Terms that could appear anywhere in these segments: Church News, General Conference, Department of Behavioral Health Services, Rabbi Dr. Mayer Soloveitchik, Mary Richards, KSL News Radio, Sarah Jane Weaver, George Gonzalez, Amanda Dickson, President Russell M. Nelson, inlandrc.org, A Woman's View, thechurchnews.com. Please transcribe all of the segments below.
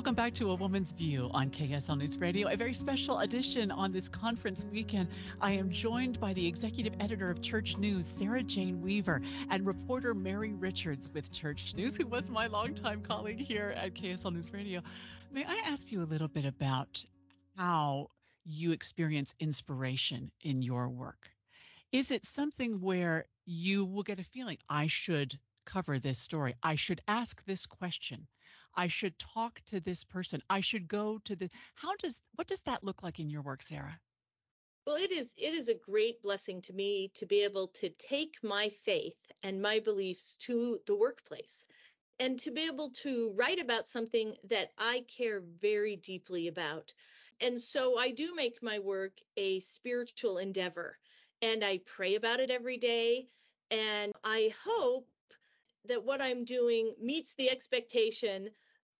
Welcome back to A Woman's View on KSL News Radio, a very special edition on this conference weekend. I am joined by the executive editor of Church News, Sarah Jane Weaver, and reporter Mary Richards with Church News, who was my longtime colleague here at KSL News Radio. May I ask you a little bit about how you experience inspiration in your work? Is it something where you will get a feeling, I should cover this story, I should ask this question, I should talk to this person, I should go to the, what does that look like in your work, Sarah? Well, it is a great blessing to me to be able to take my faith and my beliefs to the workplace and to be able to write about something that I care very deeply about. And so I do make my work a spiritual endeavor, and I pray about it every day. And I hope that what I'm doing meets the expectation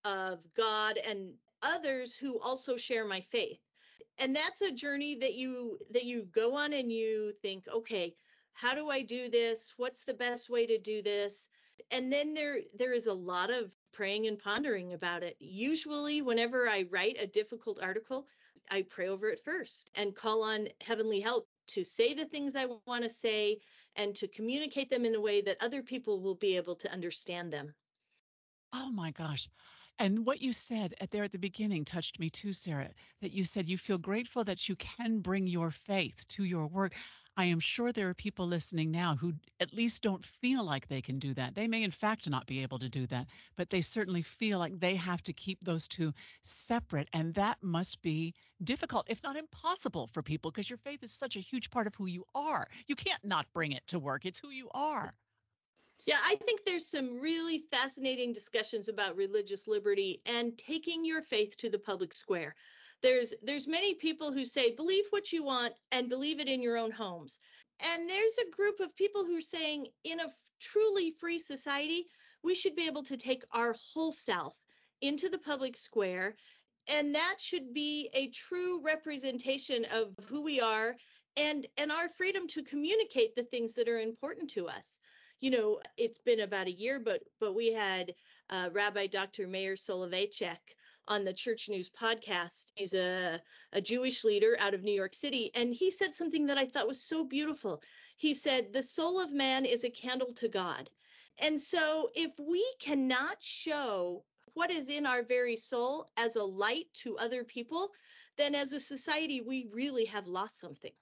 of God and others who also share my faith. And that's a journey that you go on and you think, okay, how do I do this? What's the best way to do this? And then there is a lot of praying and pondering about it. Usually, whenever I write a difficult article, I pray over it first and call on heavenly help to say the things I want to say and to communicate them in a way that other people will be able to understand them. Oh my gosh. And what you said there at the beginning touched me too, Sarah, that you said you feel grateful that you can bring your faith to your work. I am sure there are people listening now who at least don't feel like they can do that. They may, in fact, not be able to do that, but they certainly feel like they have to keep those two separate. And that must be difficult, if not impossible, for people, because your faith is such a huge part of who you are. You can't not bring it to work. It's who you are. Yeah, I think there's some really fascinating discussions about religious liberty and taking your faith to the public square. There's many people who say, believe what you want and believe it in your own homes. And there's a group of people who are saying, in a truly free society, we should be able to take our whole self into the public square. And that should be a true representation of who we are and our freedom to communicate the things that are important to us. You know, it's been about a year, but we had Rabbi Dr. Mayer Soloveitchik on the Church News podcast. He's a Jewish leader out of New York City, and he said something that I thought was so beautiful. He said, the soul of man is a candle to God. And so if we cannot show what is in our very soul as a light to other people, then as a society, we really have lost something.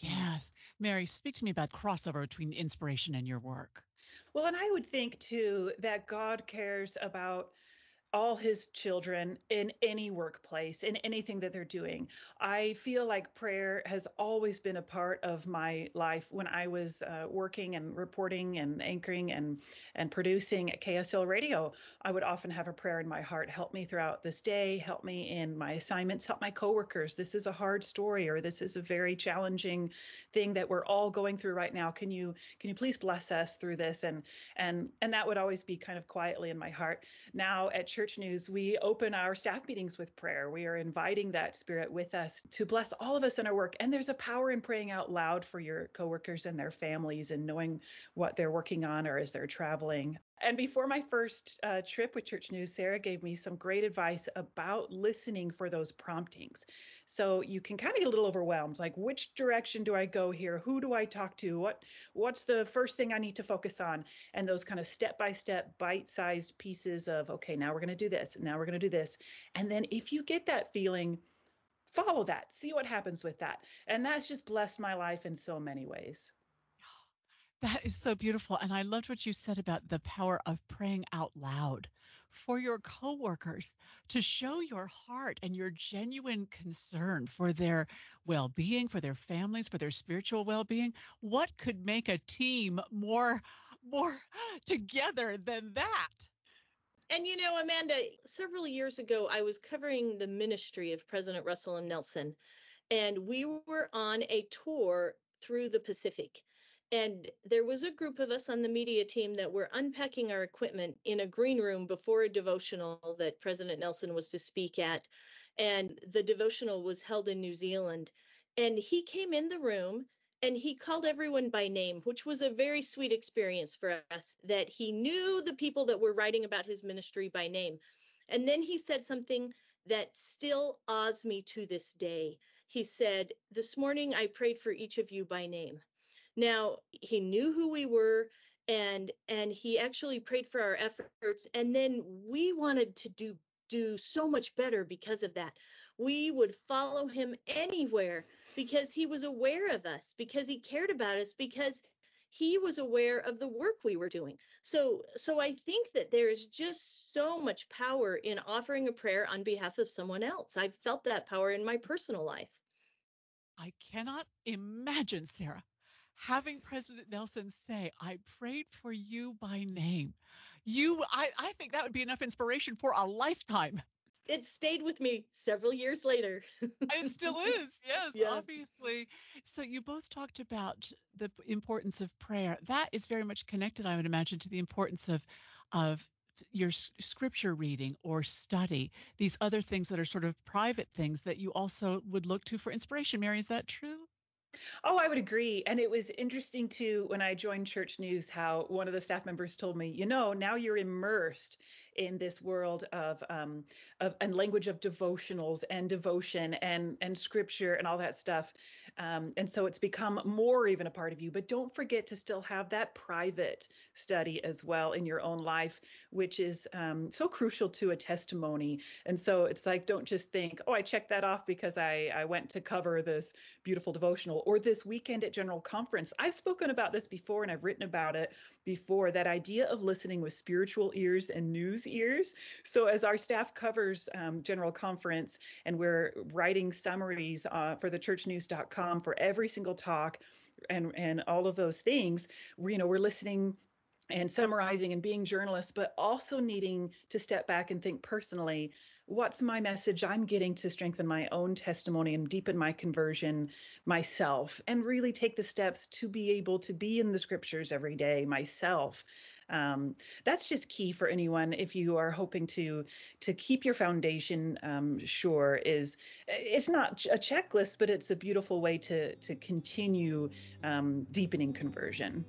Yes. Mary, speak to me about crossover between inspiration and your work. Well, and I would think, too, that God cares about all his children in any workplace, in anything that they're doing. I feel like prayer has always been a part of my life. When I was working and reporting and anchoring and producing at KSL Radio, I would often have a prayer in my heart. Help me throughout this day. Help me in my assignments. Help my coworkers. This is a hard story, or this is a very challenging thing that we're all going through right now. Can you please bless us through this? And that would always be kind of quietly in my heart. Now at Church News, we open our staff meetings with prayer. We are inviting that spirit with us to bless all of us in our work. And there's a power in praying out loud for your coworkers and their families and knowing what they're working on or as they're traveling. And before my first trip with Church News, Sarah gave me some great advice about listening for those promptings. So you can kind of get a little overwhelmed, like, which direction do I go here? Who do I talk to? What's the first thing I need to focus on? And those kind of step-by-step, bite-sized pieces of, okay, now we're going to do this, now we're going to do this. And then if you get that feeling, follow that, see what happens with that. And that's just blessed my life in so many ways. That is so beautiful. And I loved what you said about the power of praying out loud for your coworkers, to show your heart and your genuine concern for their well-being, for their families, for their spiritual well-being. What could make a team more together than that? And, you know, Amanda, several years ago, I was covering the ministry of President Russell M. Nelson, and we were on a tour through the Pacific. And there was a group of us on the media team that were unpacking our equipment in a green room before a devotional that President Nelson was to speak at. And the devotional was held in New Zealand. And he came in the room and he called everyone by name, which was a very sweet experience for us, that he knew the people that were writing about his ministry by name. And then he said something that still awes me to this day. He said, "This morning I prayed for each of you by name." Now, he knew who we were, and he actually prayed for our efforts. And then we wanted to do so much better because of that. We would follow him anywhere because he was aware of us, because he cared about us, because he was aware of the work we were doing. So I think that there is just so much power in offering a prayer on behalf of someone else. I've felt that power in my personal life. I cannot imagine, Sarah, having President Nelson say, "I prayed for you by name." I think that would be enough inspiration for a lifetime. It stayed with me several years later. It still is. Yes, yeah. Obviously. So you both talked about the importance of prayer. That is very much connected, I would imagine, to the importance of your scripture reading or study, these other things that are sort of private things that you also would look to for inspiration. Mary, is that true? Oh, I would agree. And it was interesting, too, when I joined Church News, how one of the staff members told me, now you're immersed in this world of language of devotionals and devotion and scripture and all that stuff. And so it's become more even a part of you. But don't forget to still have that private study as well in your own life, which is so crucial to a testimony. And so it's like, don't just think, I checked that off because I went to cover this beautiful devotional or this weekend at General Conference. I've spoken about this before and I've written about it before, that idea of listening with spiritual ears and news ears. So as our staff covers General Conference and we're writing summaries for thechurchnews.com for every single talk and all of those things, we're listening and summarizing and being journalists, but also needing to step back and think personally, what's my message I'm getting to strengthen my own testimony and deepen my conversion myself, and really take the steps to be able to be in the scriptures every day myself. That's just key for anyone if you are hoping to keep your foundation sure. It's not a checklist, but it's a beautiful way to continue deepening conversion.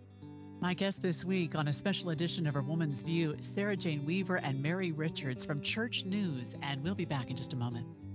My guest this week on a special edition of A Woman's View, Sarah Jane Weaver and Mary Richards from Church News, and we'll be back in just a moment.